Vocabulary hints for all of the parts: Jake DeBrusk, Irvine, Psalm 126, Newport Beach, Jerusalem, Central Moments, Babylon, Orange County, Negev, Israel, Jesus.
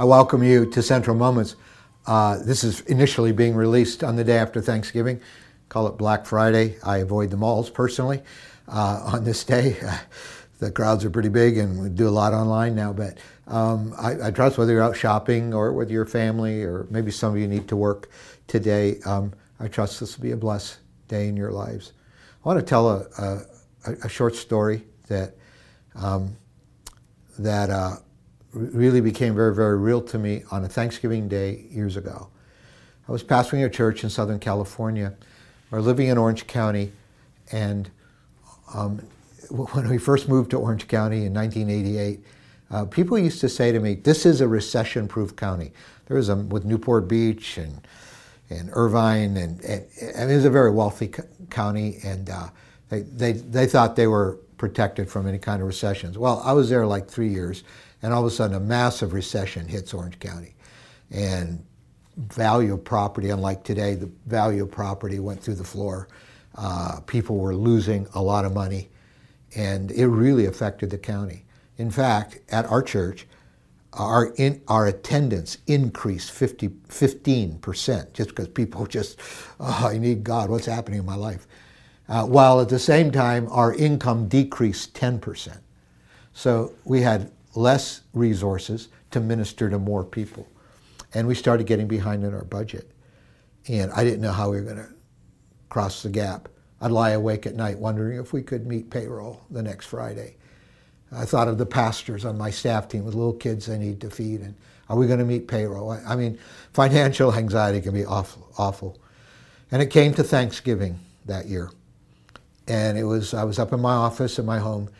I welcome you to Central Moments. This is initially being released on the day after Thanksgiving. Call it Black Friday. I avoid the malls personally on this day. The crowds are pretty big and we do a lot online now, but I trust whether you're out shopping or with your family or maybe some of you need to work today, I trust this will be a blessed day in your lives. I want to tell a short story that really became very, very real to me on a Thanksgiving day years ago. I was pastoring a church in Southern California. We were living in Orange County, and when we first moved to Orange County in 1988, people used to say to me, this is a recession-proof county. There was with Newport Beach and Irvine, and it was a very wealthy county, and they thought they were protected from any kind of recessions. Well, I was there like 3 years, and all of a sudden a massive recession hits Orange County. And value of property, unlike today, the value of property went through the floor. People were losing a lot of money, and it really affected the county. In fact, at our church, our attendance increased 15%, just because people I need God, what's happening in my life? While at the same time, our income decreased 10%. So we had less resources to minister to more people. And we started getting behind in our budget. And I didn't know how we were going to cross the gap. I'd lie awake at night wondering if we could meet payroll the next Friday. I thought of the pastors on my staff team with little kids they need to feed, and are we going to meet payroll? I mean, financial anxiety can be awful, awful. And it came to Thanksgiving that year. And I was up in my office in my home,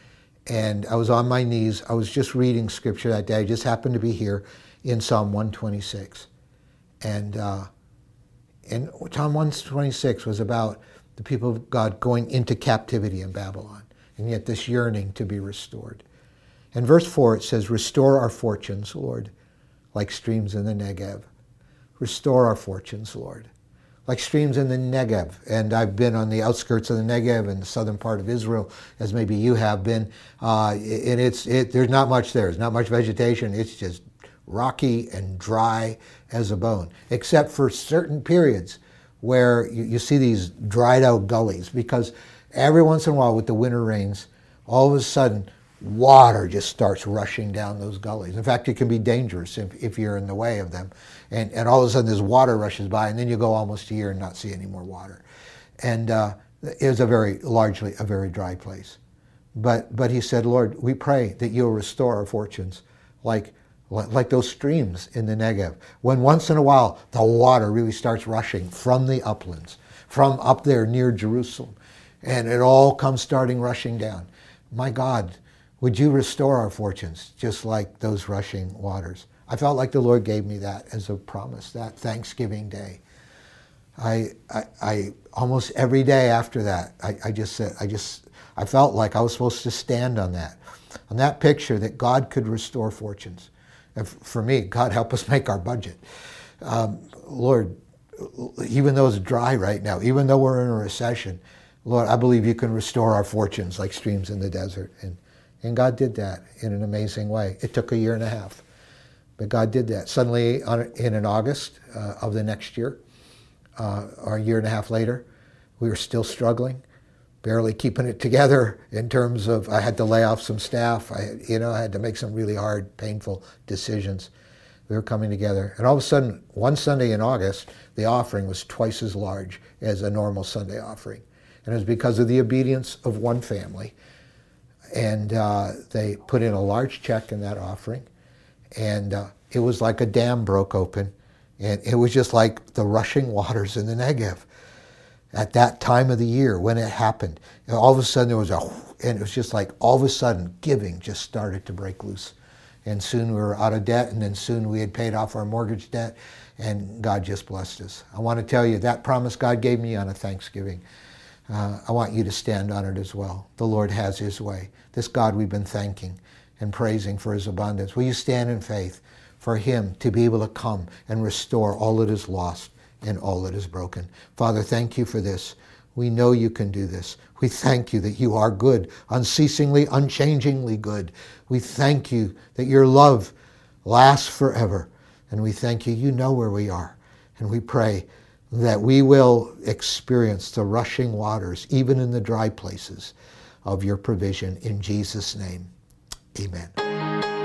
and I was on my knees. I was just reading scripture that day. I just happened to be here in Psalm 126. And Psalm 126 was about the people of God going into captivity in Babylon, and yet this yearning to be restored. In verse 4 it says, restore our fortunes, Lord, like streams in the Negev. Restore our fortunes, Lord, like streams in the Negev. And I've been on the outskirts of the Negev and the southern part of Israel, as maybe you have been. And there's not much there. There's not much vegetation. It's just rocky and dry as a bone, except for certain periods where you see these dried out gullies, because every once in a while with the winter rains, all of a sudden water just starts rushing down those gullies. In fact, it can be dangerous if you're in the way of them. And all of a sudden this water rushes by, and then you go almost a year and not see any more water. And it was largely a very dry place. But he said, Lord, we pray that you'll restore our fortunes like those streams in the Negev, when once in a while the water really starts rushing from the uplands, from up there near Jerusalem, and it all comes rushing down. My God, would you restore our fortunes just like those rushing waters? I felt like the Lord gave me that as a promise that Thanksgiving day. I almost every day after that, I felt like I was supposed to stand on that picture that God could restore fortunes. And for me, God help us make our budget. Lord, even though it's dry right now, even though we're in a recession, Lord, I believe you can restore our fortunes like streams in the desert. And God did that in an amazing way. It took a year and a half, but God did that. Suddenly, in August of the next year, or a year and a half later, we were still struggling, barely keeping it together in terms of I had to lay off some staff. I had to make some really hard, painful decisions. We were coming together. And all of a sudden, one Sunday in August, the offering was twice as large as a normal Sunday offering. And it was because of the obedience of one family. And they put in a large check in that offering. And it was like a dam broke open. And it was just like the rushing waters in the Negev at that time of the year when it happened. And all of a sudden and it was just like all of a sudden giving just started to break loose. And soon we were out of debt, and then soon we had paid off our mortgage debt, and God just blessed us. I want to tell you that promise God gave me on a Thanksgiving. I want you to stand on it as well. The Lord has his way. This God we've been thanking and praising for his abundance. Will you stand in faith for him to be able to come and restore all that is lost and all that is broken? Father, thank you for this. We know you can do this. We thank you that you are good, unceasingly, unchangingly good. We thank you that your love lasts forever. And we thank you. You know where we are. And we pray that we will experience the rushing waters, even in the dry places, of your provision. In Jesus' name, amen.